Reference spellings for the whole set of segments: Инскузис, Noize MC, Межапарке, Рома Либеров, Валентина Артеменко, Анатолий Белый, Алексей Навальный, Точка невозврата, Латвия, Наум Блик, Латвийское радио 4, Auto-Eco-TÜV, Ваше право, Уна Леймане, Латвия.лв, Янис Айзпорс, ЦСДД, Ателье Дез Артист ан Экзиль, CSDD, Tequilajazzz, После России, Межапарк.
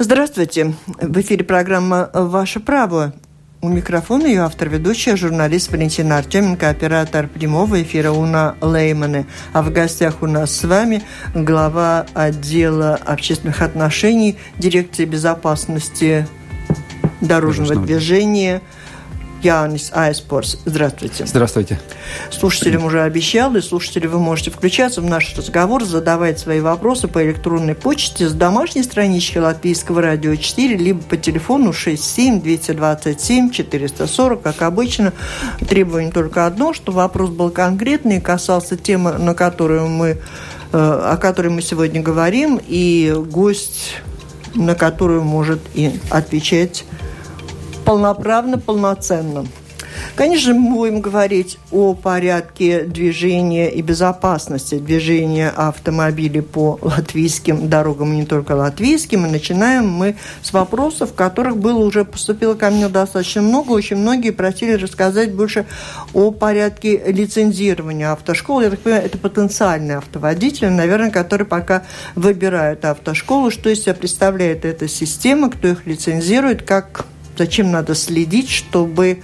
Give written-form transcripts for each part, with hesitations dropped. Здравствуйте. В эфире программа «Ваше право». У микрофона ее автор-ведущая, журналист Валентина Артеменко, оператор прямого эфира Уна Леймане. А в гостях у нас с вами глава отдела общественных отношений, дирекции безопасности дорожного движения Янис Айзпорс. Здравствуйте. Здравствуйте. Слушателям уже обещал, и слушатели, вы можете включаться в наш разговор, задавать свои вопросы по электронной почте с домашней странички Латвийского радио 4, либо по телефону 67-227-440. Как обычно, требование только одно, что вопрос был конкретный, касался темы, о которой мы сегодня говорим, и гость, на которую может и отвечать полноправно, полноценно. Конечно, мы будем говорить о порядке движения и безопасности движения автомобилей по латвийским дорогам, не только латвийским. И начинаем мы с вопросов, которых было уже поступило ко мне достаточно много. Очень многие просили рассказать больше о порядке лицензирования автошкол. Я так понимаю, это потенциальные автоводители, наверное, которые пока выбирают автошколу. Что из себя представляет эта система, кто их лицензирует, как... Зачем надо следить, чтобы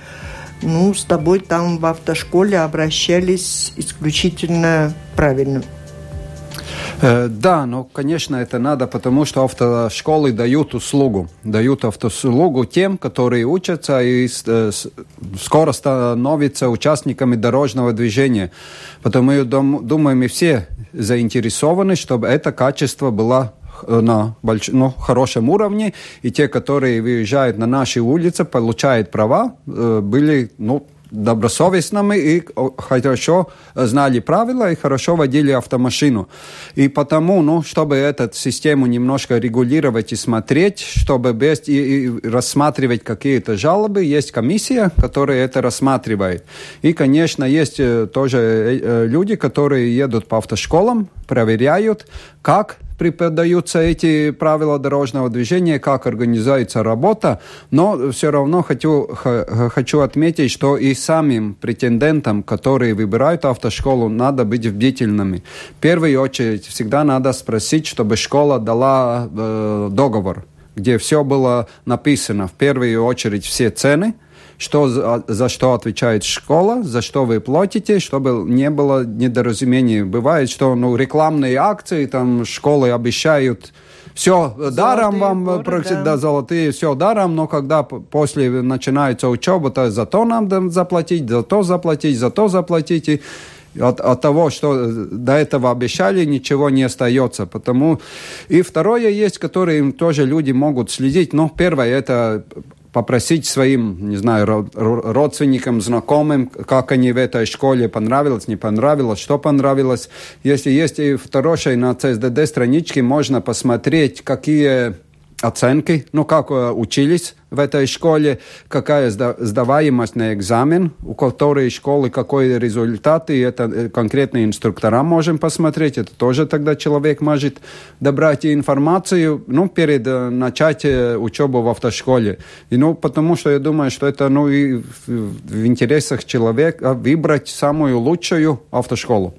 с тобой там в автошколе обращались исключительно правильно? Да, но, конечно, это надо, потому что автошколы дают услугу. Дают автослугу тем, которые учатся и скоро становятся участниками дорожного движения. Потому, я думаю, мы все заинтересованы, чтобы это качество было на хорошем уровне, и те, которые выезжают на наши улицы, получают права, были добросовестными и хорошо знали правила и хорошо водили автомашину. И потому, чтобы эту систему немножко регулировать и смотреть, чтобы рассматривать какие-то жалобы, есть комиссия, которая это рассматривает. И, конечно, есть тоже люди, которые едут по автошколам, проверяют, как преподаются эти правила дорожного движения, как организуется работа, но все равно хочу отметить, что и самим претендентам, которые выбирают автошколу, надо быть бдительными. В первую очередь всегда надо спросить, чтобы школа дала договор, где все было написано, в первую очередь все цены, за что отвечает школа, за что вы платите, чтобы не было недоразумений. Бывает, что рекламные акции, там школы обещают все даром вам, золотые, все даром, но когда после начинается учеба, то за то надо заплатить, за то заплатить, за то заплатить, и от того, что до этого обещали, ничего не остается. Потому... И второе есть, которое тоже люди могут следить. Но первое, это... попросить своим, родственникам, знакомым, как они в этой школе понравилось, не понравилось, что понравилось. Если есть и второй на ЦСДД страничке, можно посмотреть, какие оценки, как учились в этой школе, какая сдаваемость на экзамен, у которой школы какой результат, и это конкретные инструктора можем посмотреть, это тоже тогда человек может добрать информацию, перед начатием учебы в автошколе. И, потому что я думаю, что это, и в интересах человека выбрать самую лучшую автошколу.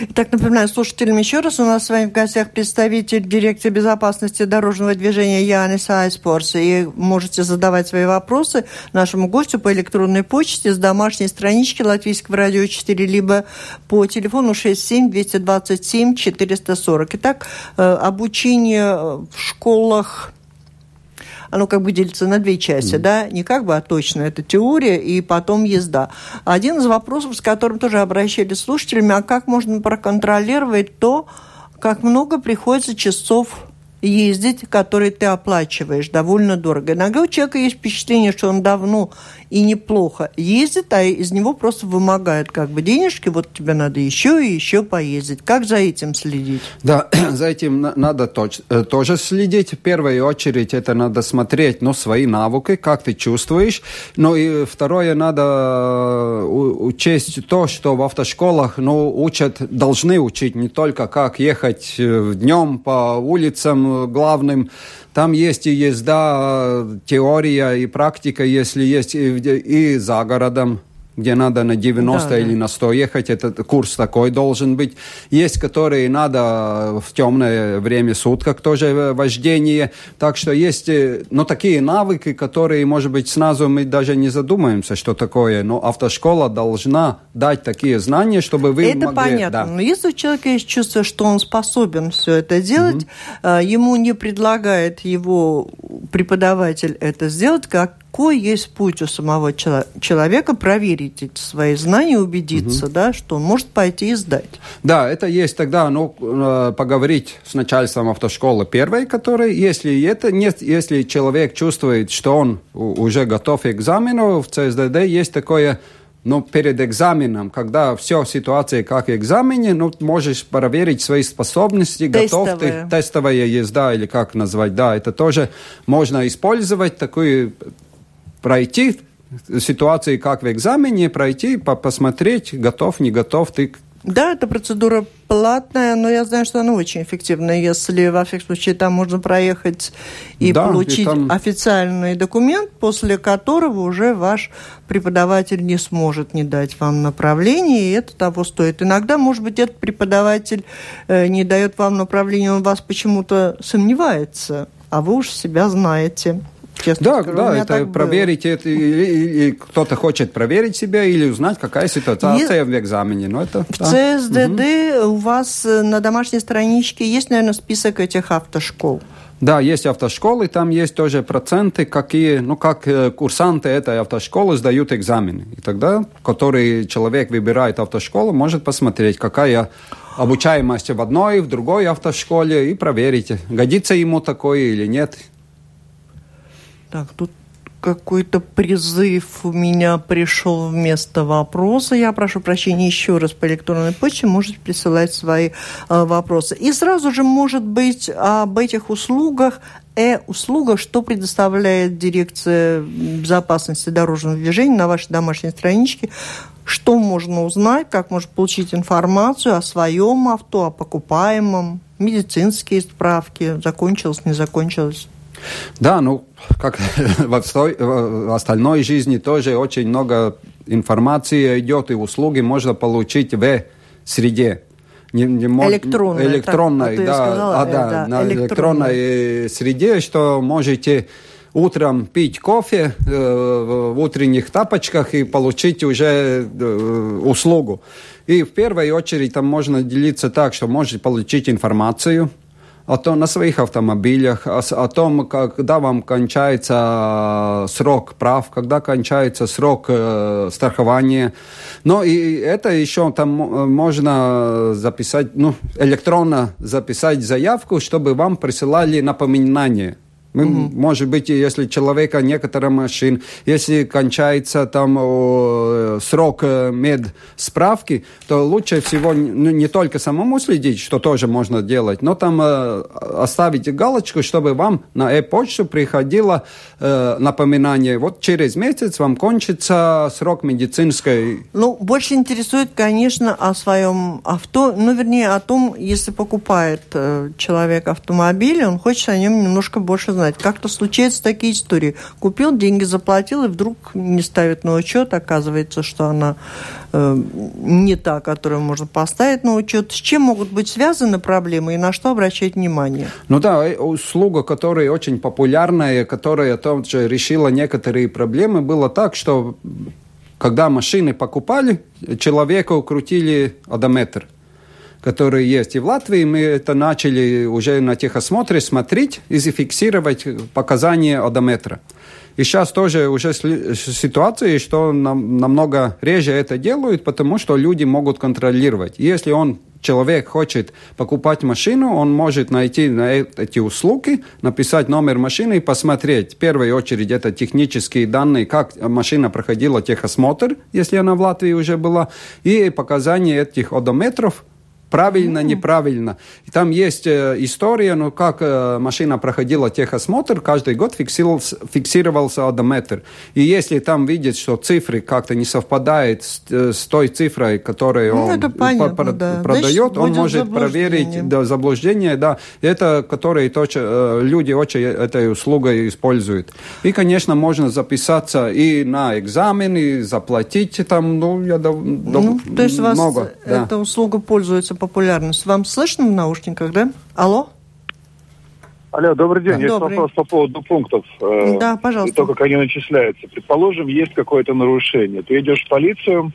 Итак, напоминаю слушателям еще раз, у нас с вами в гостях представитель дирекции безопасности дорожного движения Янис Айзпорс. И можете задавать свои вопросы нашему гостю по электронной почте с домашней странички Латвийского радио 4, либо по телефону 67-227-440. Итак, обучение в школах... Оно делится на две части, точно. Это теория и потом езда. Один из вопросов, с которым тоже обращались слушателями, а как можно проконтролировать то, как много приходится часов ездить, которые ты оплачиваешь, довольно дорого. Иногда у человека есть впечатление, что он давно и неплохо ездит, а из него просто вымогают денежки, тебе надо еще и еще поездить. Как за этим следить? Да, за этим надо тоже следить. В первую очередь это надо смотреть, свои навыки, как ты чувствуешь. И второе, надо учесть то, что в автошколах должны учить не только как ехать днем по улицам, главным. Там есть и езда, теория, и практика, если есть и за городом, где надо на 90 или на 100 ехать, этот курс такой должен быть. Есть, которые надо в темное время суток тоже вождение. Так что есть, ну, такие навыки, которые, может быть, сразу мы даже не задумаемся, что такое. Но автошкола должна дать такие знания, чтобы вы это могли... Это понятно. Да. Но если у человека есть чувство, что он способен все это делать, ему не предлагает его преподаватель это сделать, какой есть путь у самого человека проверить эти свои знания, убедиться, да, что он может пойти и сдать. Да, это есть тогда, ну, поговорить с начальством автошколы первой, которая, если это нет, если человек чувствует, что он уже готов к экзамену, в ЦСДД есть такое... Но перед экзаменом, когда все ситуация как в экзамене, ну, можешь проверить свои способности, готов ты, тестовая езда, или как назвать, да, это тоже можно использовать, такую пройти ситуации как в экзамене, пройти, посмотреть, готов, не готов ты. Да, эта процедура платная, но я знаю, что она очень эффективна, если, во всяком случае, там можно проехать и получить и там... официальный документ, после которого уже ваш преподаватель не сможет не дать вам направление, и это того стоит. Иногда, может быть, этот преподаватель не дает вам направление, он вас почему-то сомневается, а вы уж себя знаете. Честно скажу, да, это проверить, это, или кто-то хочет проверить себя, или узнать, какая ситуация в экзамене. Но это, в ЦСДД у вас на домашней страничке есть, наверное, список этих автошкол? Да, есть автошколы, там есть тоже проценты, какие, ну, как курсанты этой автошколы сдают экзамены. И тогда, который человек выбирает автошколу, может посмотреть, какая обучаемость в одной, в другой автошколе, и проверить, годится ему такое или нет. Так, тут какой-то призыв у меня пришел вместо вопроса. Я прошу прощения еще раз по электронной почте. Можете присылать свои вопросы. И сразу же, может быть, об этих услугах, услуга, что предоставляет Дирекция безопасности дорожного движения на вашей домашней страничке. Что можно узнать, как можно получить информацию о своем авто, о покупаемом, медицинские справки, закончилось, не закончилось. Да, ну, как в остальной жизни тоже очень много информации идет, и услуги можно получить в среде. Электронной среде, что можете утром пить кофе в утренних тапочках и получить уже услугу. И в первую очередь там можно делиться так, что можете получить информацию, о том, на своих автомобилях, о том, когда вам кончается срок прав, когда кончается срок страхования. Но и это еще там можно записать, ну, электронно записать заявку, чтобы вам присылали напоминание. Мы, может быть, если человека некоторых машин, если кончается там срок медсправки, то лучше всего не только самому следить, что тоже можно делать, но там оставить галочку, чтобы вам на e-почту приходило напоминание. Вот через месяц вам кончится срок медицинской... Ну, больше интересует, конечно, о своем авто, ну, вернее, о том, если покупает человек автомобиль, он хочет о нем немножко больше знать. Как-то случаются такие истории. Купил, деньги заплатил, и вдруг не ставит на учет. Оказывается, что она не та, которую можно поставить на учет. С чем могут быть связаны проблемы и на что обращать внимание? Ну да, услуга, которая очень популярная, которая тоже решила некоторые проблемы, было так, что когда машины покупали, человеку крутили одометр, которые есть. И в Латвии мы это начали уже на техосмотре смотреть и зафиксировать показания одометра. И сейчас тоже уже ситуация, что намного реже это делают, потому что люди могут контролировать. Если человек хочет покупать машину, он может найти на эти услуги, написать номер машины и посмотреть. В первую очередь это технические данные, как машина проходила техосмотр, если она в Латвии уже была, и показания этих одометров, правильно, неправильно. И там есть история, ну, как машина проходила техосмотр, каждый год фиксировался одометр. И если там видят, что цифры как-то не совпадают с той цифрой, которую он продает, значит, он может проверить заблуждение, да, это, которые люди очень этой услугой используют. И, конечно, можно записаться и на экзамен, и заплатить там, то есть много, вас эта услуга пользуется популярностью. Вам слышно в наушниках, да? Алло? Алло, добрый день. Есть вопрос по поводу пунктов. Да, пожалуйста. И то, как они начисляются. Предположим, есть какое-то нарушение. Ты идешь в полицию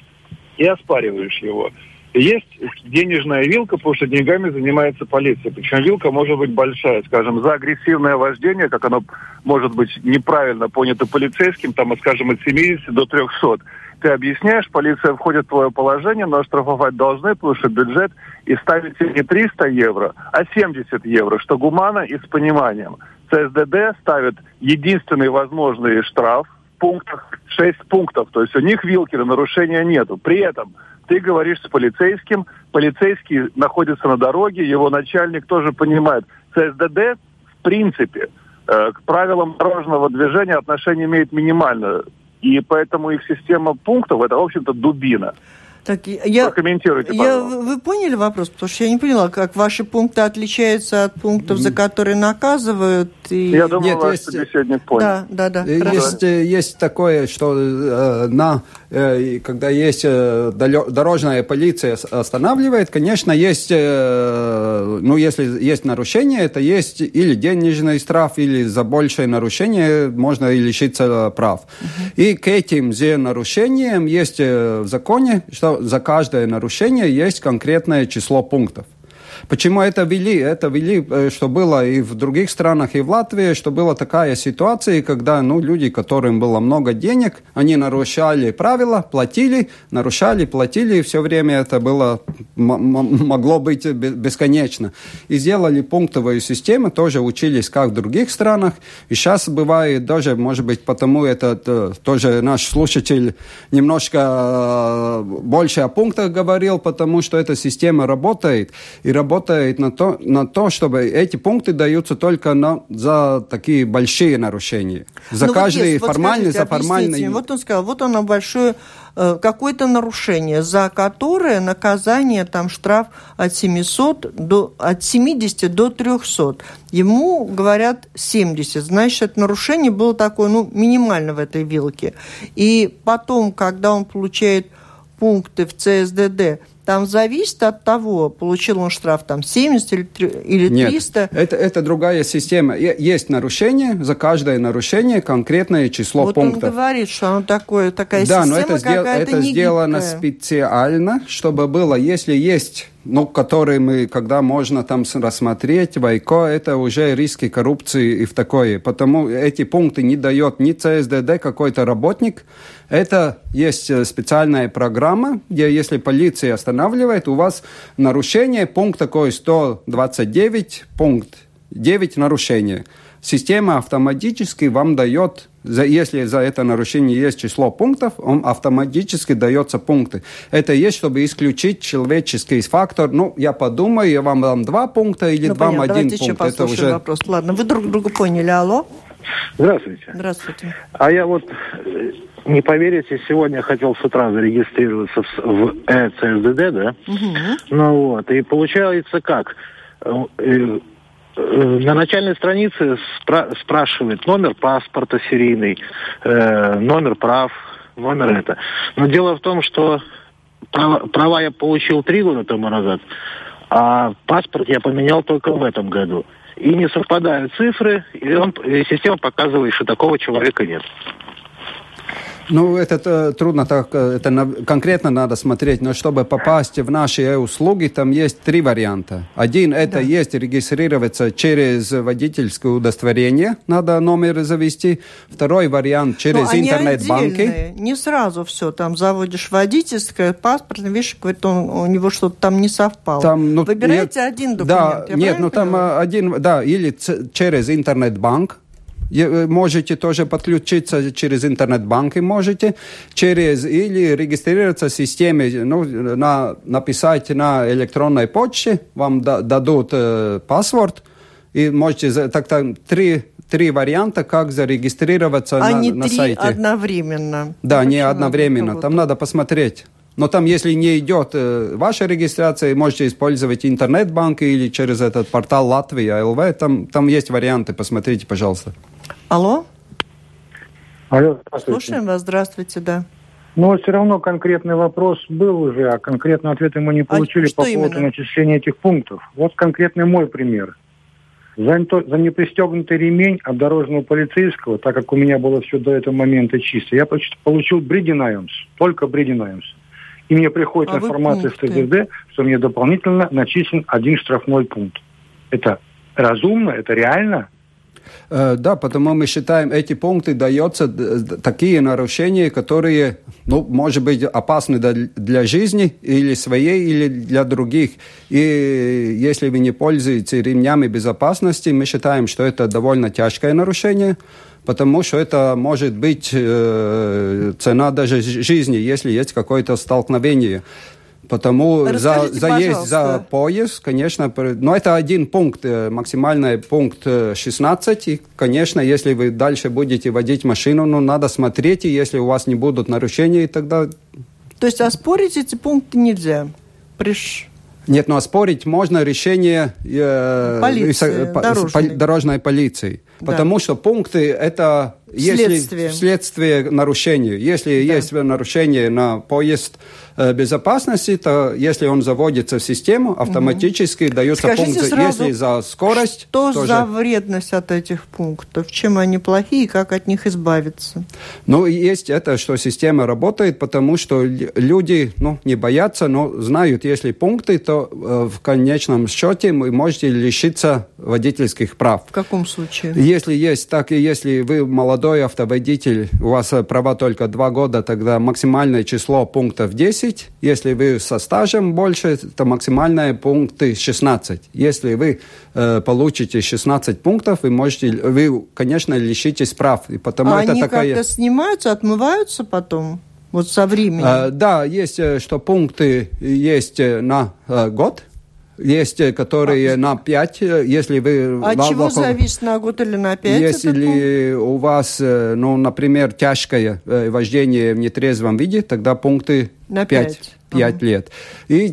и оспариваешь его. Есть денежная вилка, потому что деньгами занимается полиция. Причем вилка может быть большая. Скажем, за агрессивное вождение, как оно может быть неправильно понято полицейским, там, скажем, от 70 до 300. Ты объясняешь, полиция входит в твое положение, но штрафовать должны, потому что бюджет, и ставите не 300 евро, а 70 евро, что гуманно и с пониманием. ЦСДД ставит единственный возможный штраф в пунктах, 6 пунктов. То есть у них вилки на нарушения нету. При этом ты говоришь с полицейским, полицейский находится на дороге, его начальник тоже понимает. ЦСДД, в принципе, к правилам дорожного движения отношение имеет минимальное. И поэтому их система пунктов – это, в общем-то, дубина. Так, прокомментируйте, пожалуйста. Вы поняли вопрос? Потому что я не поняла, как ваши пункты отличаются от пунктов, за которые наказывают. И... Я думаю, ваш собеседник понял. Да. Есть такое, что когда есть дорожная полиция останавливает, конечно, есть, если есть нарушение, это есть или денежный штраф, или за большее нарушение можно и лишиться прав. И к этим же нарушениям есть в законе, что за каждое нарушение есть конкретное число пунктов. Почему это ввели? Это ввели, что было и в других странах, и в Латвии, что была такая ситуация, когда люди, которым было много денег, они нарушали правила, платили, нарушали, платили, и все время это было, могло быть бесконечно. И сделали пунктовую систему, тоже учились, как в других странах. И сейчас бывает даже, может быть, потому это тоже наш слушатель немножко больше о пунктах говорил, потому что эта система работает, и работает на то, чтобы эти пункты даются только за такие большие нарушения. За каждый формальный, за формальный... Вот он сказал, вот оно большое какое-то нарушение, за которое наказание, там, штраф от 70 до 300. Ему говорят 70. Значит, нарушение было такое, минимально в этой вилке. И потом, когда он получает пункты в ЦСДД, там зависит от того, получил он штраф там 70 или 300. Нет, это другая система. Есть нарушение, за каждое нарушение конкретное число пунктов. Вот он говорит, что оно такая система, но это сделано специально, чтобы было, если есть... которые мы, когда можно там рассмотреть, ВАИКО, это уже риски коррупции и в такое. Потому эти пункты не дает ни ЦСДД, какой-то работник. Это есть специальная программа, где если полиция останавливает, у вас нарушение, пункт такой 129, пункт 9 нарушения. Система автоматически вам дает, если за это нарушение есть число пунктов, он автоматически дается пункты. Это есть, чтобы исключить человеческий фактор. Я подумаю, я вам дам 2 пункта или вам 1 пункт. Давайте еще послушаем вопрос. Ладно, вы друг друга поняли. Алло. Здравствуйте. Здравствуйте. А я не поверите, сегодня хотел с утра зарегистрироваться в ЦСДД, да? Угу. И получается как? На начальной странице спрашивает номер паспорта серийный, номер прав, номер это. Но дело в том, что права я получил 3 года тому назад, а паспорт я поменял только в этом году. И не совпадают цифры, и система показывает, что такого человека нет. Это трудно так, это конкретно надо смотреть, но чтобы попасть в наши услуги, там есть 3 варианта. Один, это есть регистрироваться через водительское удостоверение, надо номер завести. Второй вариант через интернет-банки. Не сразу все, там заводишь водительское, паспортный, видишь, говорит, у него что-то там не совпало. Там, выбираете один документ, я правильно понимаю? Или через интернет-банк. Можете тоже подключиться через интернет-банк, можете через или регистрироваться в системе, написать на электронной почте, вам дадут паспорт, и можете три варианта, как зарегистрироваться на сайте. А не три одновременно. Да, почему? Не одновременно. Там надо посмотреть. Но там, если не идет ваша регистрация, можете использовать интернет-банк или через этот портал Латвия.лв. Там есть варианты. Посмотрите, пожалуйста. Алло? Алло, здравствуйте. Слушаем вас. Здравствуйте, да. Но все равно конкретный вопрос был уже, а конкретный ответ мы не получили по поводу начисления этих пунктов. Вот конкретный мой пример. За непристегнутый ремень от дорожного полицейского, так как у меня было все до этого момента чисто, я получил бридинаймс, только бридинаймс. И мне приходит информация в ЦСДД, что мне дополнительно начислен один штрафной пункт. Это разумно? Это реально? Да, потому мы считаем, эти пункты даются такие нарушения, которые, может быть, опасны для жизни, или своей, или для других. И если вы не пользуетесь ремнями безопасности, мы считаем, что это довольно тяжкое нарушение, потому что это может быть цена даже жизни, если есть какое-то столкновение. Потому заезд за поезд, конечно, но это один пункт, максимальный пункт 16. И, конечно, если вы дальше будете водить машину, надо смотреть, и если у вас не будут нарушений, тогда... То есть оспорить эти пункты нельзя? Нет, оспорить можно решение дорожной полиции. Да. Потому что пункты это вследствие нарушения. Если есть нарушение на поезд безопасности, то если он заводится в систему, автоматически даются пункты. Сразу, если за скорость... Что тоже... за вредность от этих пунктов? Чем они плохие и как от них избавиться? Есть это, что система работает, потому что люди не боятся, но знают, если пункты, то в конечном счете вы можете лишиться водительских прав. В каком случае? Если есть, так и если вы молодой автоводитель, у вас права только 2 года, тогда максимальное число пунктов 10. Если вы со стажем больше, то максимальные пункты 16. Если вы получите 16 пунктов, вы, конечно, лишитесь прав. И потому они как-то снимаются, отмываются потом? Вот со временем? Да, есть, что пункты есть на год. Есть, которые на 5, если вы... От чего зависит, на год или на 5? Если у вас, например, тяжкое вождение в нетрезвом виде, тогда пункты на 5 лет. И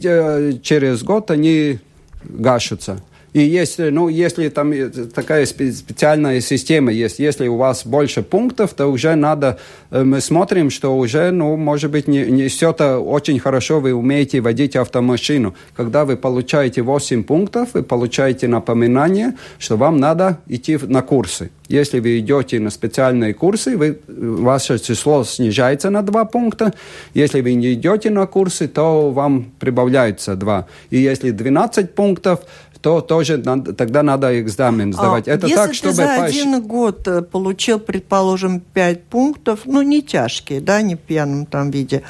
через год они гашутся. И если там такая специальная система есть, если у вас больше пунктов, то уже надо, мы смотрим, что уже, может быть, не все-то очень хорошо вы умеете водить автомашину. Когда вы получаете 8 пунктов, вы получаете напоминание, что вам надо идти на курсы. Если вы идете на специальные курсы, ваше число снижается на 2 пункта. Если вы не идете на курсы, то вам прибавляется 2. И если 12 пунктов, то тоже тогда надо экзамен сдавать. Это если так, чтобы ты за один год получил, предположим, 5 пунктов, не тяжкие, да, не в пьяном там виде,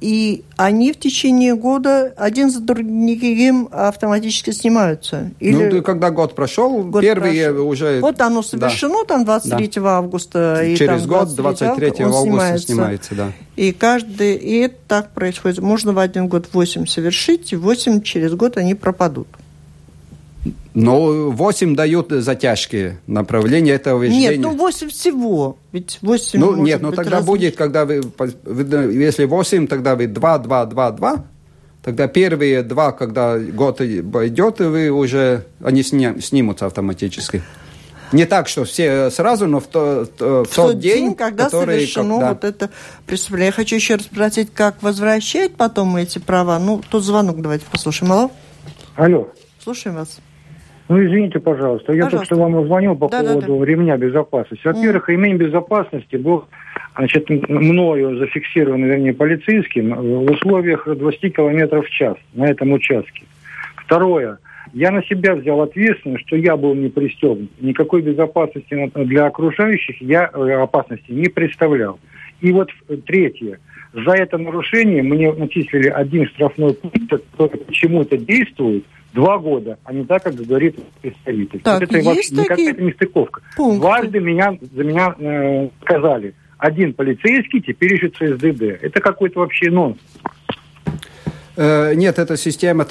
и они в течение года один за другим автоматически снимаются? Или... когда год прошел, уже... Вот оно совершено, там 23 августа, и через год, 23 августа снимается, да. И это так происходит. Можно в один год 8 совершить, и 8 через год они пропадут. 8 дают за тяжкие направления этого вождения. Нет, 8 всего. Ведь 8 нет, тогда разных... будет, когда вы... Если 8, тогда вы 2, 2, 2, 2. Тогда первые 2, когда год пойдет, вы уже... Они снимутся автоматически. Не так, что все сразу, но в тот день, когда совершено вот это преступление. Я хочу еще раз спросить, как возвращать потом эти права. Тот звонок давайте послушаем. Алло. Алло. Слушаем вас. Извините, пожалуйста. Я только что вам звонил по поводу ремня безопасности. Во-первых, ремень безопасности был, мною зафиксирован, полицейским в условиях 20 км в час на этом участке. Второе. Я на себя взял ответственность, что я был не пристегнут. Никакой безопасности для окружающих я опасности не представлял. И вот третье. За это нарушение мне начислили один штрафной пункт, который почему-то действует 2 года, а не так, как говорит представитель. Так, вот это вообще никакая не стыковка. Пункты. Дважды за меня сказали. Один полицейский, теперь еще ЦСДД. Это какой-то вообще нонсенс. Нет, эта система,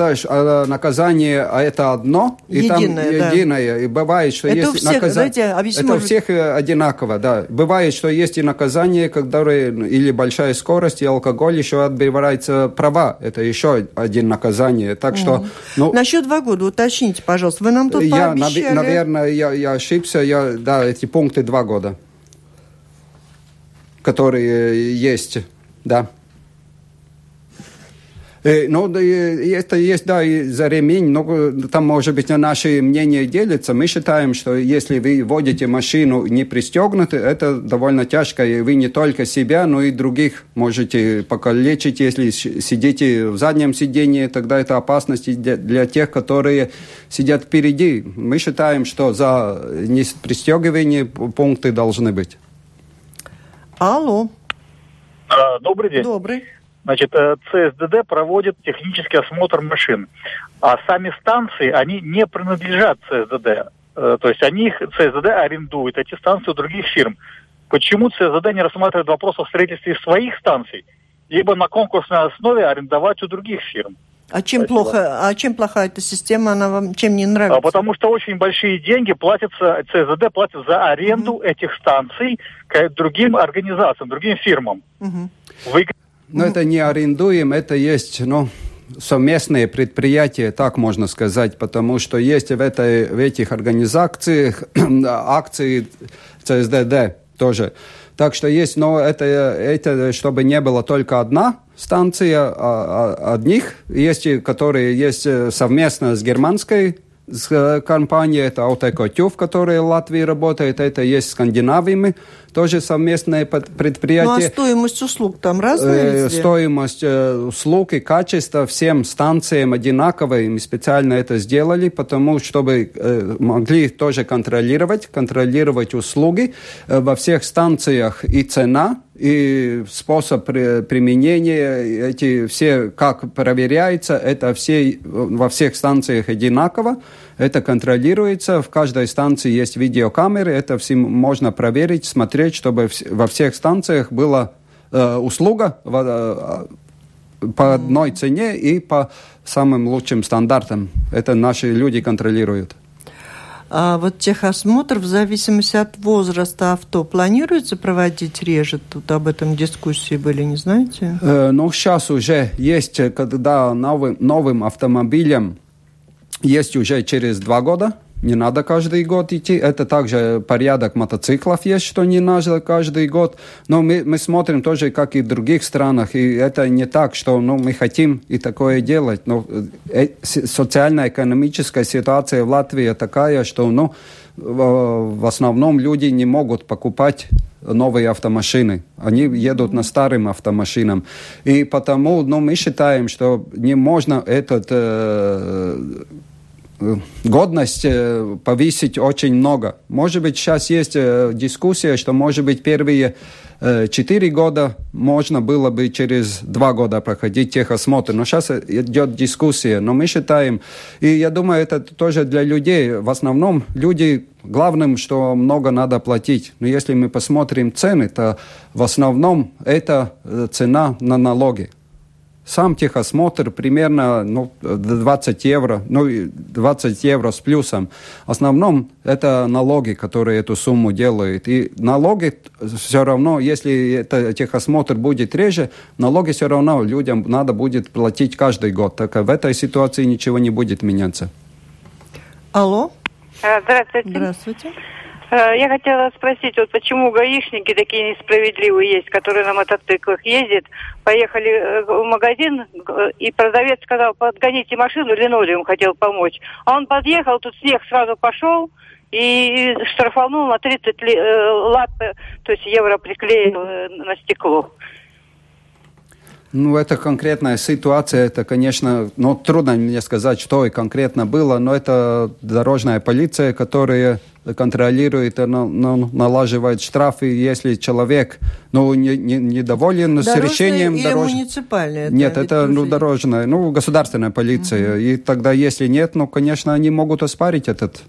наказание, а это одно, и единое, там единое. Да. И бывает, что это есть наказание. Это у всех одинаково, да. Бывает, что есть и наказание, которое или большая скорость, и алкоголь, еще отбираются права. Это еще один наказание. Так что, насчет 2 года, уточните, пожалуйста. Вы нам тут пообещали. Наверное, я ошибся. Эти пункты 2 года, которые есть, да. Это есть, да, и за ремень, но там, может быть, наши мнения делятся. Мы считаем, что если вы водите машину не пристегнутой, это довольно тяжко, и вы не только себя, но и других можете покалечить. Если сидите в заднем сидении, тогда это опасность для тех, которые сидят впереди. Мы считаем, что за непристегивание пункты должны быть. Алло. Добрый день. Добрый. Значит, ЦСДД проводит технический осмотр машин, а сами станции, они не принадлежат ЦСДД. То есть ЦСДД арендует эти станции у других фирм. Почему ЦСДД не рассматривает вопрос о строительстве своих станций, либо на конкурсной основе арендовать у других фирм? А чем плоха эта система? Она вам чем не нравится? Потому что очень большие деньги ЦСДД платит за аренду этих станций к другим организациям, другим фирмам. Но это не арендуем, это есть, совместные предприятия, так можно сказать, потому что есть в этих организациях акции ЦСДД тоже. Так что есть, но это чтобы не было только одна станция, одних, есть, которые есть совместно с германской компанией, это Auto-Eco-TÜV, которая в Латвии работает, это есть Скандинавиями, тоже совместное предприятие. А стоимость услуг там разная? Стоимость услуг и качество всем станциям одинаковые. Мы специально это сделали, потому чтобы могли тоже контролировать услуги во всех станциях, и цена, и способ применения, эти все, как проверяется, это все во всех станциях одинаково. Это контролируется, в каждой станции есть видеокамеры, это все можно проверить, смотреть, чтобы во всех станциях была услуга по одной цене и по самым лучшим стандартам. Это наши люди контролируют. А вот техосмотр в зависимости от возраста авто планируется проводить реже? Тут об этом дискуссии были, не знаете? Сейчас уже есть, когда новым автомобилям есть уже через 2 года, не надо каждый год идти. Это также порядок мотоциклов есть, что не надо каждый год. Но мы смотрим тоже, как и в других странах, и это не так, что мы хотим и такое делать. Но социально-экономическая ситуация в Латвии такая, что в основном люди не могут покупать новые автомашины. Они едут на старым автомашинам. И потому мы считаем, что не можно годность повысить очень много. Может быть, сейчас есть дискуссия, что, может быть, первые 4 года можно было бы через 2 года проходить техосмотр. Но сейчас идет дискуссия. Но мы считаем, и я думаю, это тоже для людей. В основном люди, главным, что много надо платить. Но если мы посмотрим цены, то в основном это цена на налоги. Сам техосмотр примерно 20 евро, 20 евро с плюсом. В основном это налоги, которые эту сумму делают. И налоги все равно, если это техосмотр будет реже, налоги все равно людям надо будет платить каждый год. Так в этой ситуации ничего не будет меняться. Алло. Здравствуйте. Здравствуйте. Я хотела спросить, почему гаишники такие несправедливые есть, которые на мотоциклах ездят, поехали в магазин, и продавец сказал, подгоните машину, линолеум хотел помочь. А он подъехал, тут снег сразу пошел и штрафанул на 30 лат, то есть евро приклеил на стекло. Это конкретная ситуация, это, конечно, трудно мне сказать, что и конкретно было, но это дорожная полиция, которая контролирует, налаживает штрафы, если человек недоволен с решением. Дорожная или муниципальная? Нет, это дорожная, государственная полиция. Угу. И тогда, если нет, конечно, они могут оспарить этот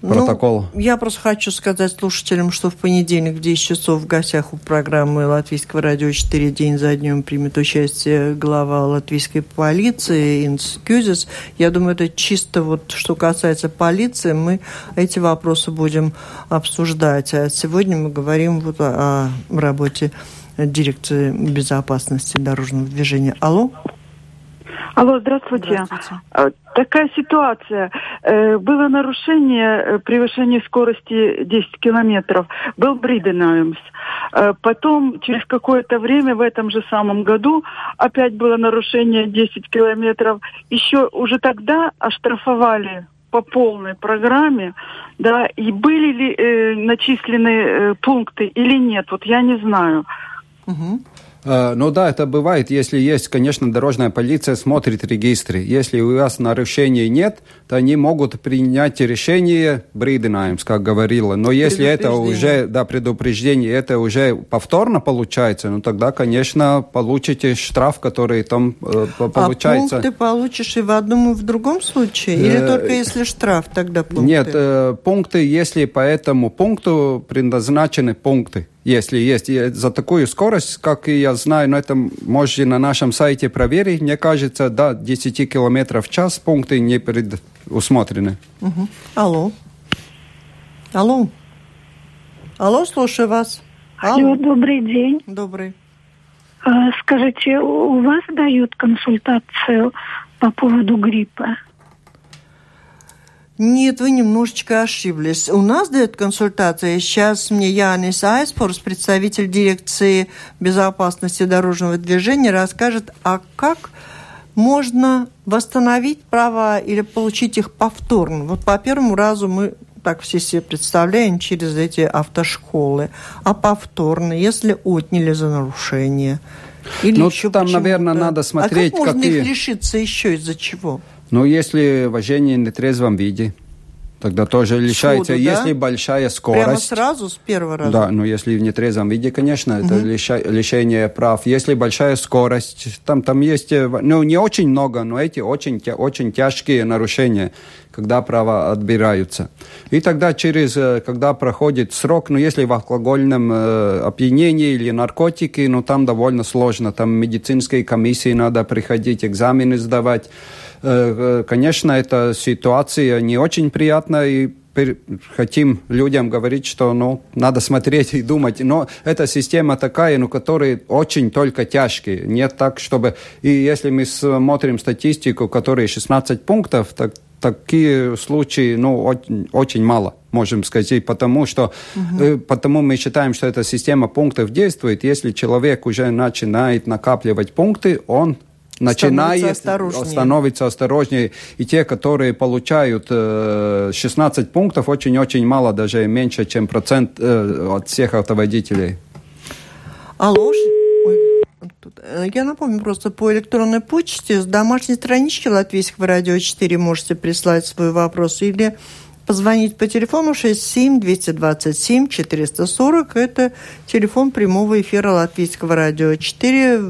протокол. Я просто хочу сказать слушателям, что в понедельник в 10 часов в гостях у программы Латвийского радио 4 «День за днем» примет участие глава латвийской полиции Инскузис. Я думаю, это чисто что касается полиции, мы эти вопросы будем обсуждать. А сегодня мы говорим о работе дирекции безопасности дорожного движения. Алло? Алло, здравствуйте. Здравствуйте. Такая ситуация. Было нарушение, превышение скорости 10 километров. Был Бриденаймс. Потом, через какое-то время, в этом же самом году, опять было нарушение 10 километров. Еще уже тогда оштрафовали по полной программе, да, и были ли начислены пункты или нет, я не знаю. Угу. Да, это бывает, если есть, конечно, дорожная полиция смотрит регистры. Если у вас нарушений нет, то они могут принять решение Бриденаймс, как говорила. Но если это уже, предупреждение, это уже повторно получается, тогда, конечно, получите штраф, который там получается. А пункты получишь и в одном, и в другом случае? Или только если штраф, тогда пункты? Нет, пункты, если по этому пункту предназначены пункты. Если есть за такую скорость, как я знаю, это можно на нашем сайте проверить. Мне кажется, до 10 километров в час пункты не предусмотрены. Угу. Алло. Алло, слушаю вас. Алло. Добрый день. Добрый. Скажите, у вас дают консультацию по поводу гриппа? Нет, вы немножечко ошиблись. У нас дают консультации. Сейчас мне Янис Айзпорс, представитель дирекции безопасности дорожного движения, расскажет, а как можно восстановить права или получить их повторно. По первому разу мы так все себе представляем через эти автошколы. А повторно, если отняли за нарушение. Или еще там, наверное, надо смотреть, как можно их лишиться еще из-за чего? Если вождение в нетрезвом виде, тогда тоже лишается. Сходу, если большая скорость... Прямо сразу, с первого раза? Да, если в нетрезвом виде, конечно, это лишение прав. Если большая скорость, там есть... не очень много, но эти очень тяжкие нарушения, когда права отбираются. И тогда когда проходит срок, если в алкогольном опьянении или наркотике, там довольно сложно. Там медицинской комиссии надо приходить, экзамены сдавать. Конечно, эта ситуация не очень приятна, и хотим людям говорить, что надо смотреть и думать. Но эта система такая, которые очень только тяжкие. Нет так, чтобы... И если мы смотрим статистику, которые 16 пунктов, так такие случаи, очень, очень мало, можем сказать, потому мы считаем, что эта система пунктов действует. Если человек уже начинает накапливать пункты, он становится осторожнее. И те, которые получают 16 пунктов, очень-очень мало, даже меньше, чем процент от всех автоводителей. Алло. Я напомню, просто по электронной почте с домашней странички Латвийского радио 4 можете прислать свой вопрос или позвонить по телефону 67-227-440. Это телефон прямого эфира Латвийского радио 4,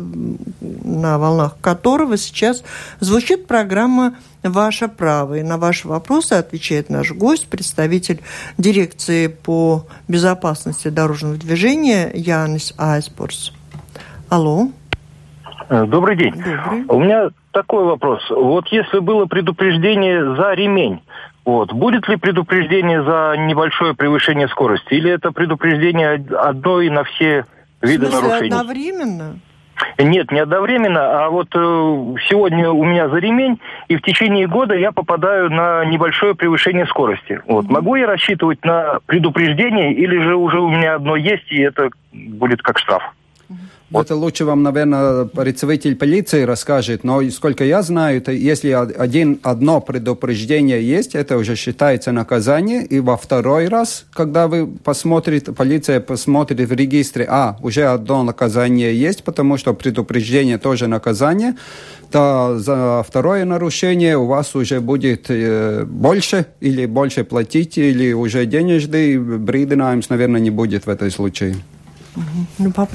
на волнах которого сейчас звучит программа «Ваше право». И на ваши вопросы отвечает наш гость, представитель дирекции по безопасности дорожного движения Янис Айзпорс. Алло. Добрый день. Добрый. У меня такой вопрос. Если было предупреждение за ремень, будет ли предупреждение за небольшое превышение скорости? Или это предупреждение одно и на все виды нарушений? Одновременно? Нет, не одновременно. А сегодня у меня за ремень, и в течение года я попадаю на небольшое превышение скорости. Могу я рассчитывать на предупреждение, или же уже у меня одно есть, и это будет как штраф? Это лучше вам, наверное, представитель полиции расскажет, но сколько я знаю, это если одно предупреждение есть, это уже считается наказание, и во второй раз, когда вы посмотрите, полиция посмотрит в регистре, уже одно наказание есть, потому что предупреждение тоже наказание, то за второе нарушение у вас уже будет больше платить, или уже денежды, и бриденаймс, наверное, не будет в этой случае.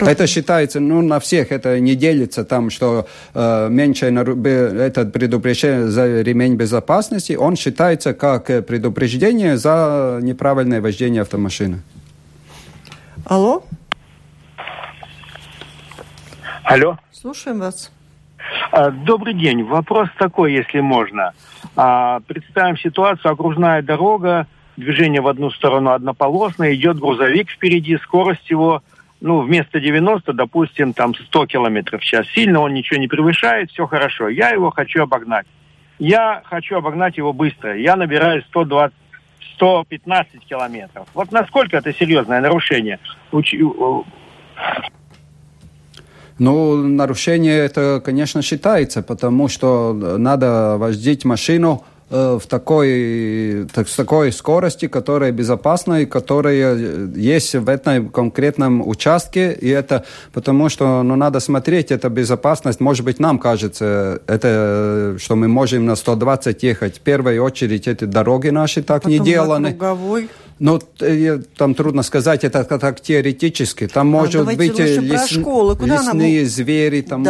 Это считается, на всех это не делится, там, что меньше это предупреждение за ремень безопасности, он считается как предупреждение за неправильное вождение автомашины. Алло? Алло? Слушаем вас. Добрый день. Вопрос такой, если можно. Представим ситуацию, окружная дорога, движение в одну сторону однополосное, идет грузовик впереди, скорость его... вместо 90, допустим, 100 километров в час. Сильно он ничего не превышает, все хорошо. Я его хочу обогнать. Я хочу обогнать его быстро. Я набираю 115 километров. Вот насколько это серьезное нарушение? Нарушение это, конечно, считается, потому что надо вождить машину в такой скорости, которая безопасна и которая есть в этом конкретном участке. И это потому что, надо смотреть, это безопасность. Может быть, нам кажется, это, что мы можем на 120 ехать. В первую очередь, эти дороги наши так не деланы. Там трудно сказать, это как теоретически. Там может быть лесные звери, там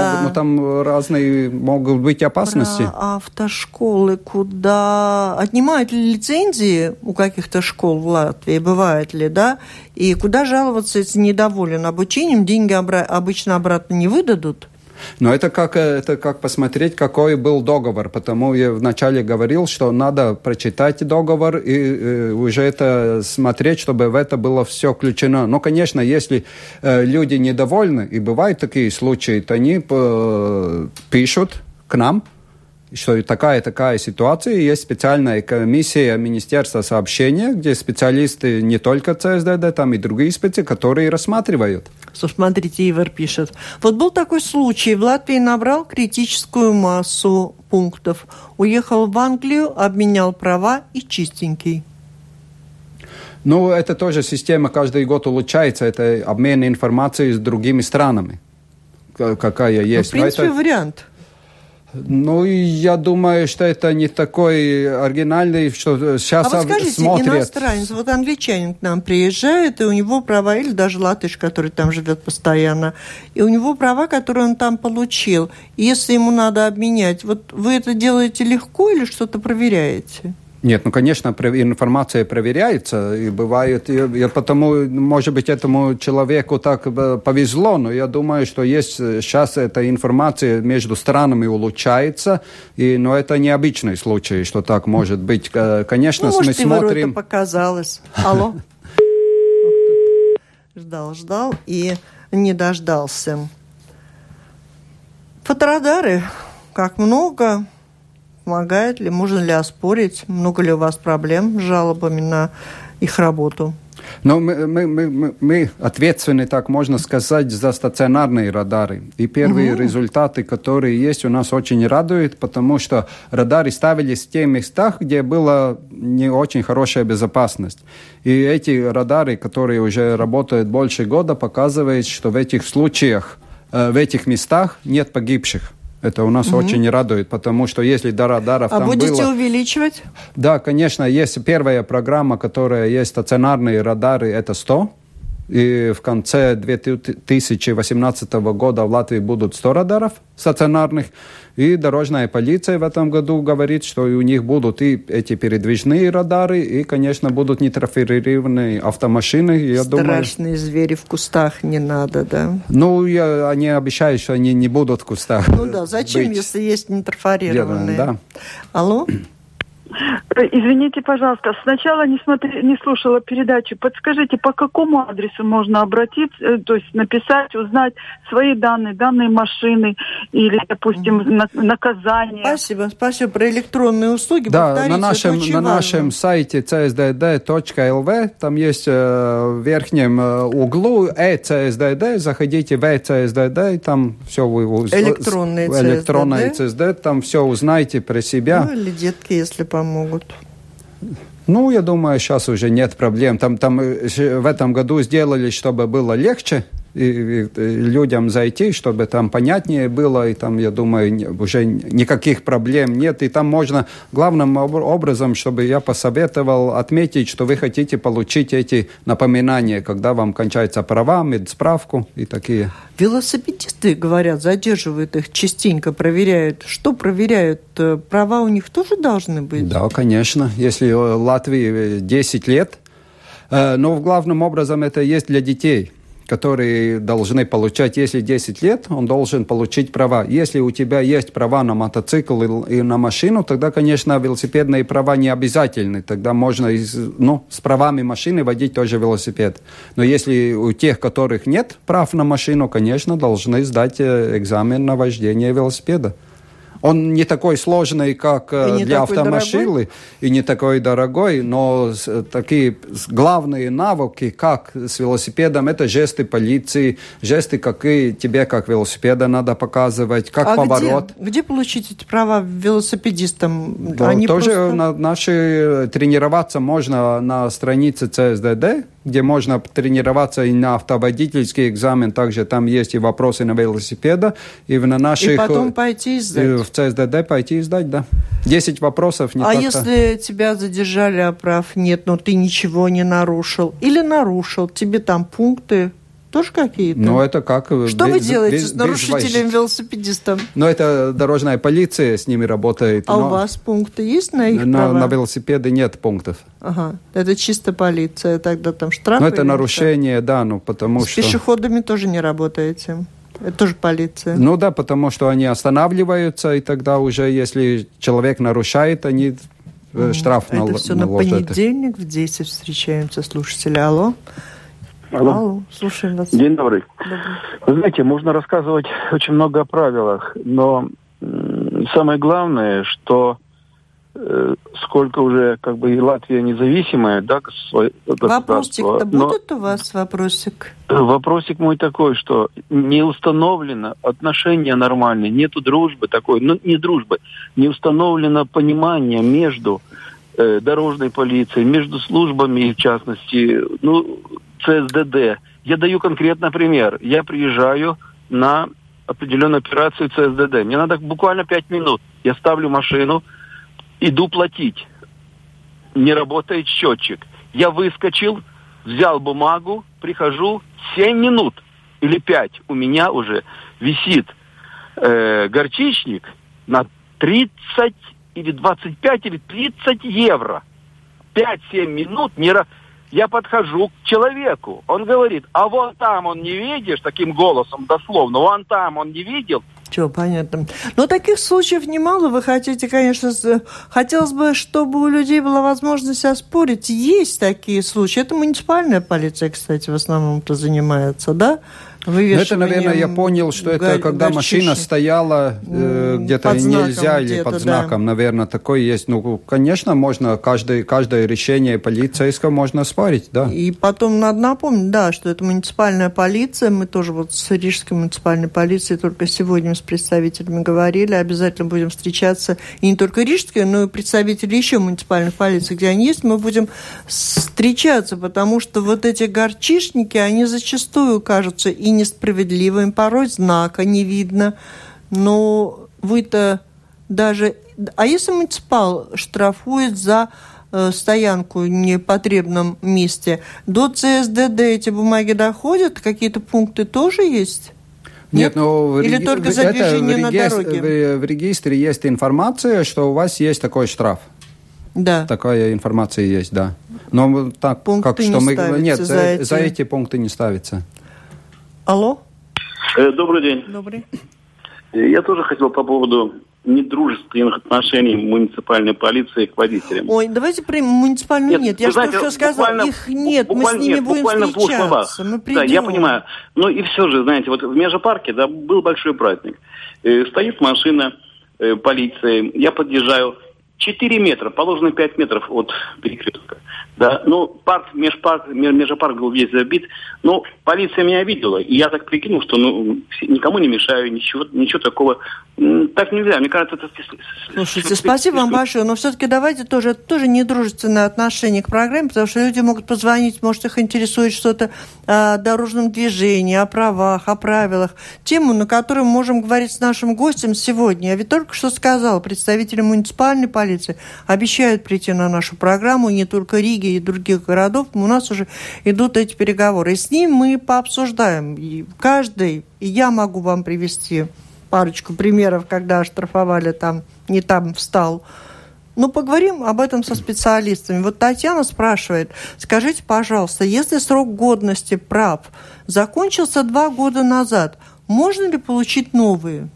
разные могут быть опасности. Про автошколы, куда отнимают ли лицензии у каких-то школ в Латвии, бывает ли, да? И куда жаловаться, если недоволен обучением, деньги обычно обратно не выдадут? Но это как посмотреть, какой был договор. Потому я вначале говорил, что надо прочитать договор и уже это смотреть, чтобы в это было все включено. Конечно, если люди недовольны, и бывают такие случаи, то они пишут к нам, что такая ситуация. Есть специальная комиссия Министерства сообщения, где специалисты не только ЦСДД, там и другие спецы, которые рассматривают. Смотрите, Ивар пишет. Вот был такой случай. В Латвии набрал критическую массу пунктов. Уехал в Англию, обменял права и чистенький. Это тоже система каждый год улучшается. Это обмен информацией с другими странами. Какая есть. В принципе, вариант. Я думаю, что это не такой оригинальный, что сейчас смотрят. А вот скажите, иностранец, англичанин к нам приезжает, и у него права, или даже латыш, который там живет постоянно, и у него права, которые он там получил. И если ему надо обменять, вы это делаете легко или что-то проверяете? Нет, конечно, информация проверяется, и бывает, и потому, может быть, этому человеку так повезло, но я думаю, что есть сейчас эта информация между странами улучшается, но это необычный случай, что так может быть. Конечно, мы смотрим... Может, Ивару это показалось. Алло. Ждал и не дождался. Фоторадары, как много... Помогает ли, можно ли оспорить, много ли у вас проблем с жалобами на их работу? Мы ответственны, так можно сказать, за стационарные радары. И первые результаты, которые есть, у нас очень радуют, потому что радары ставились в тех местах, где была не очень хорошая безопасность. И эти радары, которые уже работают больше года, показывают, что в этих случаях, в этих местах нет погибших. Это у нас очень радует, потому что если до радаров там было... А будете увеличивать? Да, конечно. Есть первая программа, которая есть стационарные радары, это 100. И в конце 2018 года в Латвии будут 100 радаров стационарных. И дорожная полиция в этом году говорит, что у них будут и эти передвижные радары, и, конечно, будут нетрафированные автомашины. Страшные звери в кустах не надо, да? Они обещают, что они не будут в кустах. Зачем, если есть нетрафированные? Да. Алло? Извините, пожалуйста, сначала не слушала передачу. Подскажите, по какому адресу можно обратиться, то есть написать, узнать свои данные, данные машины или, допустим, наказание? Спасибо. Про электронные услуги. Да, на нашем сайте csdd.lv, там есть в верхнем углу ЦСДД, заходите в ЦСДД, там все вы узнаете. Электронные ЦСДД, там все узнаете про себя. Ну, или детки, если помогут. Ну, я думаю, сейчас уже нет проблем. Там в этом году сделали, чтобы было легче людям зайти, чтобы там понятнее было, и там, я думаю, уже никаких проблем нет. И там можно главным образом, чтобы я посоветовал отметить, что вы хотите получить эти напоминания, когда вам кончаются права, медсправку и такие. Велосипедисты, говорят, задерживают их частенько, проверяют. Что проверяют? Права у них тоже должны быть? Да, конечно. Если в Латвии 10 лет, но главным образом это есть для детей, которые должны получать, если 10 лет, он должен получить права. Если у тебя есть права на мотоцикл и на машину, тогда, конечно, велосипедные права не обязательны. Тогда можно с правами машины водить тоже велосипед. Но если у тех, которых нет прав на машину, конечно, должны сдать экзамен на вождение велосипеда. Он не такой сложный, как для автомашины, и не такой дорогой, но такие главные навыки, как с велосипедом, это жесты полиции, жесты, какие тебе как велосипеда надо показывать, как поворот. Где получить эти права велосипедистам? Да, тоже тренироваться можно на странице ЦСДД, где можно тренироваться и на автоводительский экзамен, также там есть и вопросы на велосипеда, и на наших... И потом пойти и сдать. В ЦСДД пойти и сдать, да. 10 вопросов. Не а так-то. Если тебя задержали, а прав нет, но ты ничего не нарушил, или нарушил, тебе там пункты... Тоже какие-то? Ну, это как... Что вы делаете с нарушителем-велосипедистом? Ну, это дорожная полиция с ними работает. А у вас пункты есть на их права? На велосипеды нет пунктов. Ага. Это чисто полиция. Тогда там штрафы? Ну, это нарушение, что? Да, потому что... С пешеходами тоже не работаете? Это тоже полиция. Ну, да, потому что они останавливаются, и тогда уже, если человек нарушает, они... штраф наложат. Это все на понедельник в 10 встречаемся, слушатели. Алло. Алло, слушаем вас. День добрый. Вы знаете, можно рассказывать очень много о правилах, но самое главное, что сколько уже и Латвия независимая, да, государство. Вопросик-то будет у вас вопросик? Вопросик мой такой, что не установлено отношения нормальные, нету дружбы такой, не установлено понимание между дорожной полицией, между службами, в частности, ЦСДД. Я даю конкретно пример. Я приезжаю на определенную операцию ЦСДД. Мне надо буквально 5 минут. Я ставлю машину, иду платить. Не работает счетчик. Я выскочил, взял бумагу, прихожу, 7 минут или 5 у меня уже висит горчичник на 30 или 25 или 30 евро. 5-7 минут не работает. Я подхожу к человеку. Он говорит, а вон там он не видишь, таким голосом дословно, вон там он не видел. Чего, понятно. Но таких случаев немало. Вы хотите, конечно, хотелось бы, чтобы у людей была возможность оспорить. Есть такие случаи. Это муниципальная полиция, кстати, в основном-то занимается, да? Это, наверное, я понял, что это когда машина стояла где-то нельзя или под знаком, да. Наверное, такое есть. Ну, конечно, можно каждое решение полицейского можно спорить, да. И потом надо напомнить, да, что это муниципальная полиция. Мы тоже с Рижской муниципальной полицией только сегодня с представителями говорили. Обязательно будем встречаться и не только Рижской, но и представители еще муниципальных полиций, где они есть. Мы будем встречаться, потому что вот эти горчишники, они зачастую кажутся и несправедливым, порой знака не видно, но вы-то даже... А если муниципал штрафует за стоянку в непотребном месте, до ЦСДД эти бумаги доходят? Какие-то пункты тоже есть? Нет, но или только за движение на дороге? В регистре есть информация, что у вас есть такой штраф. Да. Такая информация есть, да. Но так, пункты как, что не мы... ставятся. Нет, за эти пункты не ставятся. Алло. Добрый день. Добрый. Я тоже хотел по поводу недружественных отношений муниципальной полиции к водителям. Ой, давайте про муниципальную нет. Я знаете, что сказал, их нет, мы с ними нет, будем встречаться. Мы придем. Да, я понимаю. Но и все же, знаете, вот в Межапарке, да, был большой праздник. Стоит машина полиции, я подъезжаю. 4 метра, положено 5 метров от перекрестка. Да, ну, межапарк был весь забит. Но полиция меня видела, и я так прикинул, что ну, никому не мешаю, ничего такого. Так нельзя, мне кажется, это... Слушайте, спасибо вам большое, но все-таки давайте тоже недружественное отношение к программе, потому что люди могут позвонить, может, их интересует что-то о дорожном движении, о правах, о правилах. Тему, на которую мы можем говорить с нашим гостем сегодня. Я ведь только что сказала, представители муниципальной полиции обещают прийти на нашу программу, не только Риги и других городов, у нас уже идут эти переговоры. И с ним мы пообсуждаем. И каждый, и я могу вам привести... парочку примеров, когда оштрафовали там, не там встал. Ну, поговорим об этом со специалистами. Вот Татьяна спрашивает, скажите, пожалуйста, если срок годности прав закончился 2 года назад, можно ли получить новые?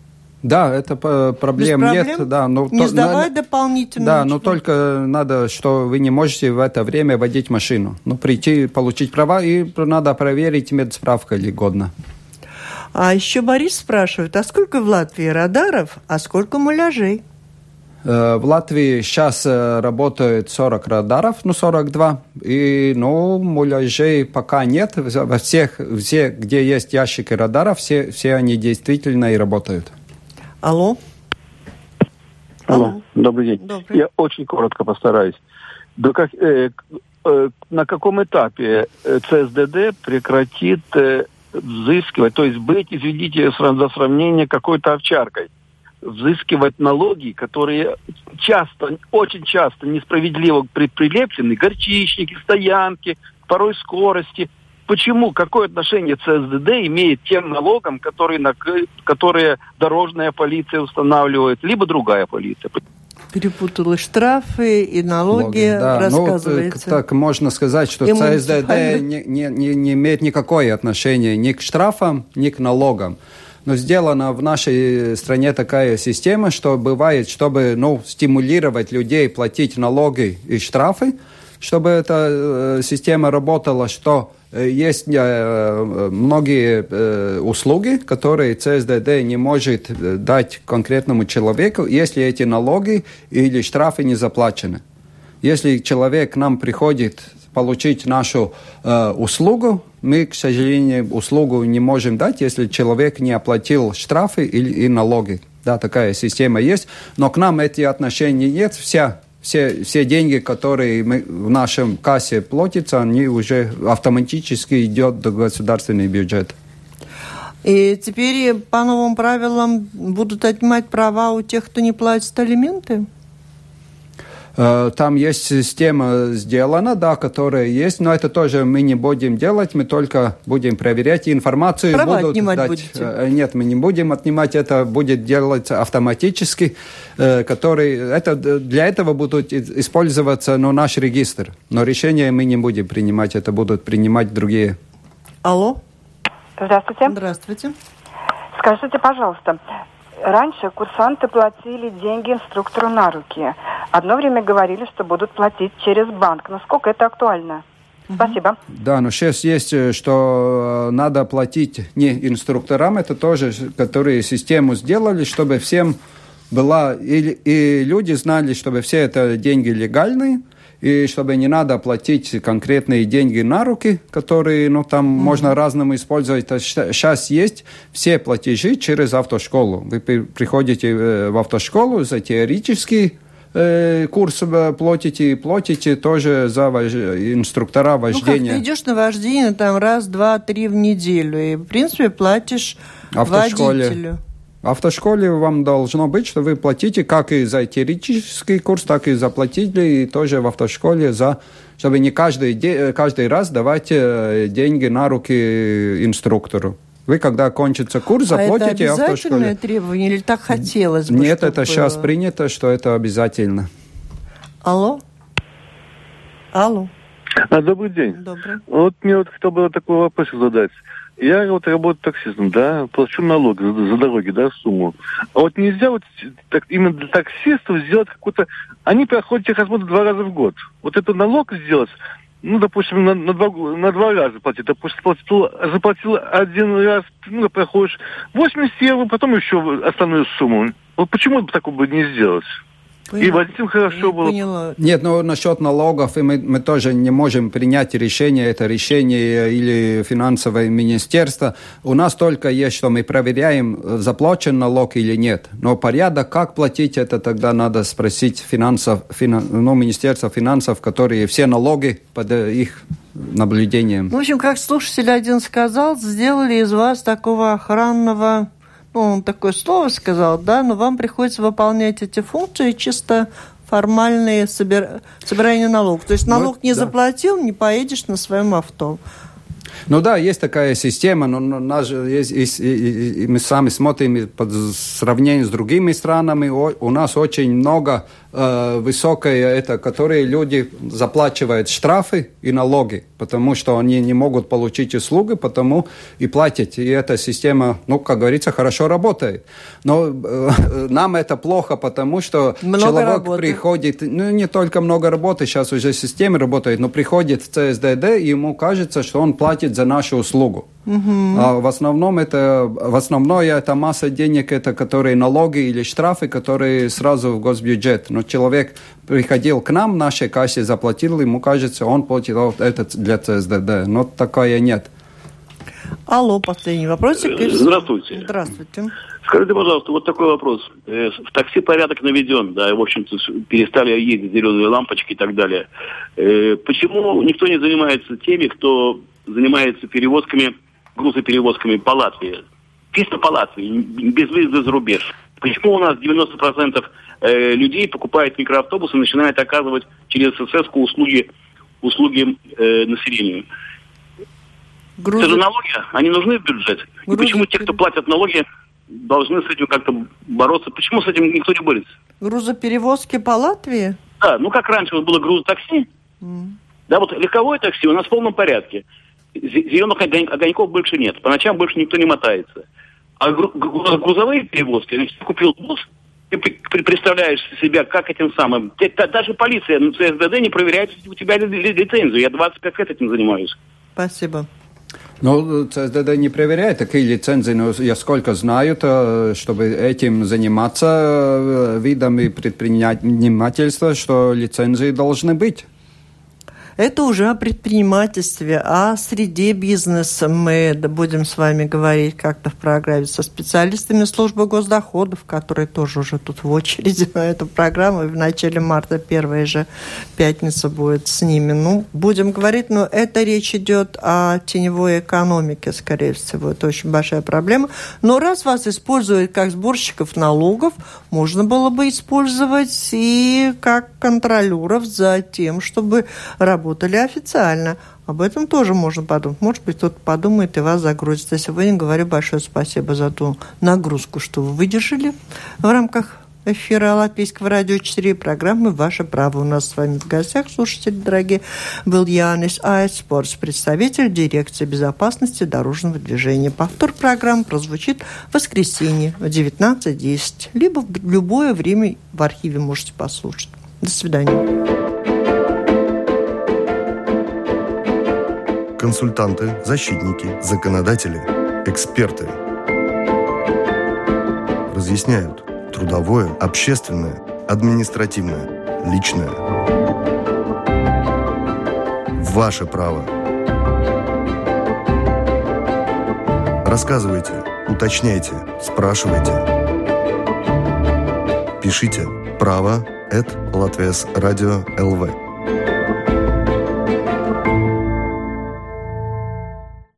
Да, это проблем нет. Да, но не сдавать дополнительно. Да, но только надо, что вы не можете в это время водить машину. Ну, прийти, получить права, и надо проверить медсправка или годно. А еще Борис спрашивает, а сколько в Латвии радаров, а сколько муляжей? В Латвии сейчас работает 40 радаров, 42, и, муляжей пока нет. Все, где есть ящики радаров, все они действительно и работают. Алло. Добрый день. Добрый. Я очень коротко постараюсь. На каком этапе ЦСДД прекратит... взыскивать, то есть быть, извините за сравнение, какой-то овчаркой, взыскивать налоги, которые часто, очень часто несправедливо прилеплены, горчичники, стоянки, порой скорости. Почему? Какое отношение ЦСДД имеет тем налогам, которые дорожная полиция устанавливает, либо другая полиция? Перепутала штрафы и налоги, да. Рассказывается. Ну, так можно сказать, что ЦСДД не имеет никакого отношения ни к штрафам, ни к налогам. Но сделана в нашей стране такая система, что бывает, чтобы стимулировать людей платить налоги и штрафы, чтобы эта система работала, что есть многие услуги, которые ЦСДД не может дать конкретному человеку, если эти налоги или штрафы не заплачены. Если человек к нам приходит получить нашу услугу, мы, к сожалению, услугу не можем дать, если человек не оплатил штрафы и налоги. Да, такая система есть, но к нам эти отношения нет, Все деньги, которые в нашем кассе платятся, они уже автоматически идут в государственный бюджет. И теперь по новым правилам будут отнимать права у тех, кто не платит алименты? Там есть система сделана, да, которая есть, но это тоже мы не будем делать, мы только будем проверять информацию. Права будут отнимать дать. Будете? Нет, мы не будем отнимать, это будет делать автоматически, для этого будут использоваться, наш регистр. Но решение мы не будем принимать, это будут принимать другие. Алло. Здравствуйте. Скажите, пожалуйста, раньше курсанты платили деньги инструктору на руки. Одно время говорили, что будут платить через банк. Насколько это актуально? Спасибо. Да, но сейчас есть, что надо платить не инструкторам. Это тоже, которые систему сделали, чтобы всем была... И люди знали, чтобы все это деньги легальные. И чтобы не надо платить конкретные деньги на руки, которые, можно разному использовать. Сейчас есть все платежи через автошколу. Вы приходите в автошколу за теоретический курс, платите тоже за инструктора вождения. Как ты идешь на вождение, там раз, два, три в неделю, и, в принципе, платишь водителю. В автошколе вам должно быть, что вы платите как и за теоретический курс, так и заплатили, и тоже в автошколе, чтобы не каждый раз давать деньги на руки инструктору. Вы, когда кончится курс, заплатите автошколе. Это обязательное требование или так хотелось бы? Нет, это сейчас принято, что это обязательно. Алло? Добрый день. Добрый. Вот мне вот хотел бы такой вопрос задать. Я вот работаю таксистом, да, плачу налог за дороги, да, сумму. А вот нельзя вот так, именно для таксистов сделать какую-то... Они проходят техосмотр 2 раза в год. Вот этот налог сделать, ну, допустим, на два раза платить. Допустим, заплатил 1 раз, ну, проходишь 80 евро, потом еще остальную сумму. Вот почему бы такого не сделать? И водителям хорошо было. Поняла. Нет, ну насчет налогов, и мы тоже не можем принять решение, это решение или финансовое министерство. У нас только есть, что мы проверяем, заплачен налог или нет. Но порядок, как платить, это тогда надо спросить Министерство финансов, которые все налоги под их наблюдением. В общем, как слушатель один сказал, сделали из вас такого охранного... Он такое слово сказал, да, но вам приходится выполнять эти функции чисто формальные собирания налогов. То есть налог не заплатил, не поедешь на своем авто. Ну да, есть такая система, но у нас же есть, и мы сами смотрим и по сравнению с другими странами, у нас очень много высокое, это, которые люди заплачивают штрафы и налоги, потому что они не могут получить услуги, потому и платят. И эта система, ну, как говорится, хорошо работает. Но нам это плохо, потому что человек приходит, ну, не только много работы, сейчас уже система работает, но приходит в ЦСДД, и ему кажется, что он платит за нашу услугу. Uh-huh. А в основном это масса денег, это которые налоги или штрафы, которые сразу в госбюджет. Но человек приходил к нам, нашей кассе заплатил, ему кажется, он платил это для ЦСДД. Но такое нет. Алло, последний вопросик. Здравствуйте. Здравствуйте. Скажите, пожалуйста, вот такой вопрос. В такси порядок наведен, да, и, в общем-то, перестали ездить зеленые лампочки и так далее. Почему никто не занимается теми, кто занимается перевозками, грузоперевозками по Латвии, чисто по Латвии, без выезда за рубеж? Почему у нас 90% людей покупают микроавтобусы и начинают оказывать через ССС-ку услуги населению? Это же налоги, они нужны в бюджет. И почему те, кто платят налоги, должны с этим как-то бороться? Почему с этим никто не борется? Грузоперевозки по Латвии? Да, ну как раньше вот было грузотакси, да, вот легковое такси у нас в полном порядке. Зеленых огоньков больше нет. По ночам больше никто не мотается. А грузовые перевозки, значит, купил бус, ты представляешь себя, как этим самым... Даже полиция на ЦСДД не проверяет у тебя лицензию. Я 25 лет этим занимаюсь. Спасибо. Ну, ЦСДД не проверяет такие лицензии, но я сколько знаю, то, чтобы этим заниматься видами предпринимательства, что лицензии должны быть. Это уже о предпринимательстве, о среде бизнеса. Мы будем с вами говорить как-то в программе со специалистами службы госдоходов, которые тоже уже тут в очереди на эту программу. И в начале марта, первая же пятница будет с ними. Ну, будем говорить, но это речь идет о теневой экономике, скорее всего. Это очень большая проблема. Но раз вас используют как сборщиков налогов, можно было бы использовать и как контролеров за тем, чтобы работали официально. Об этом тоже можно подумать. Может быть, кто-то подумает и вас загрузит. Я сегодня говорю большое спасибо за ту нагрузку, что вы выдержали в рамках эфира Латвийского радио 4 программы «Ваше право». У нас с вами в гостях, слушатели дорогие, был Янис Айзпорс, представитель дирекции безопасности дорожного движения. Повтор программы прозвучит в воскресенье в 19:10. Либо в любое время в архиве можете послушать. До свидания. Консультанты, защитники, законодатели, эксперты разъясняют трудовое, общественное, административное, личное. Ваше право. Рассказывайте, уточняйте, спрашивайте. Пишите право@latviasradio.lv.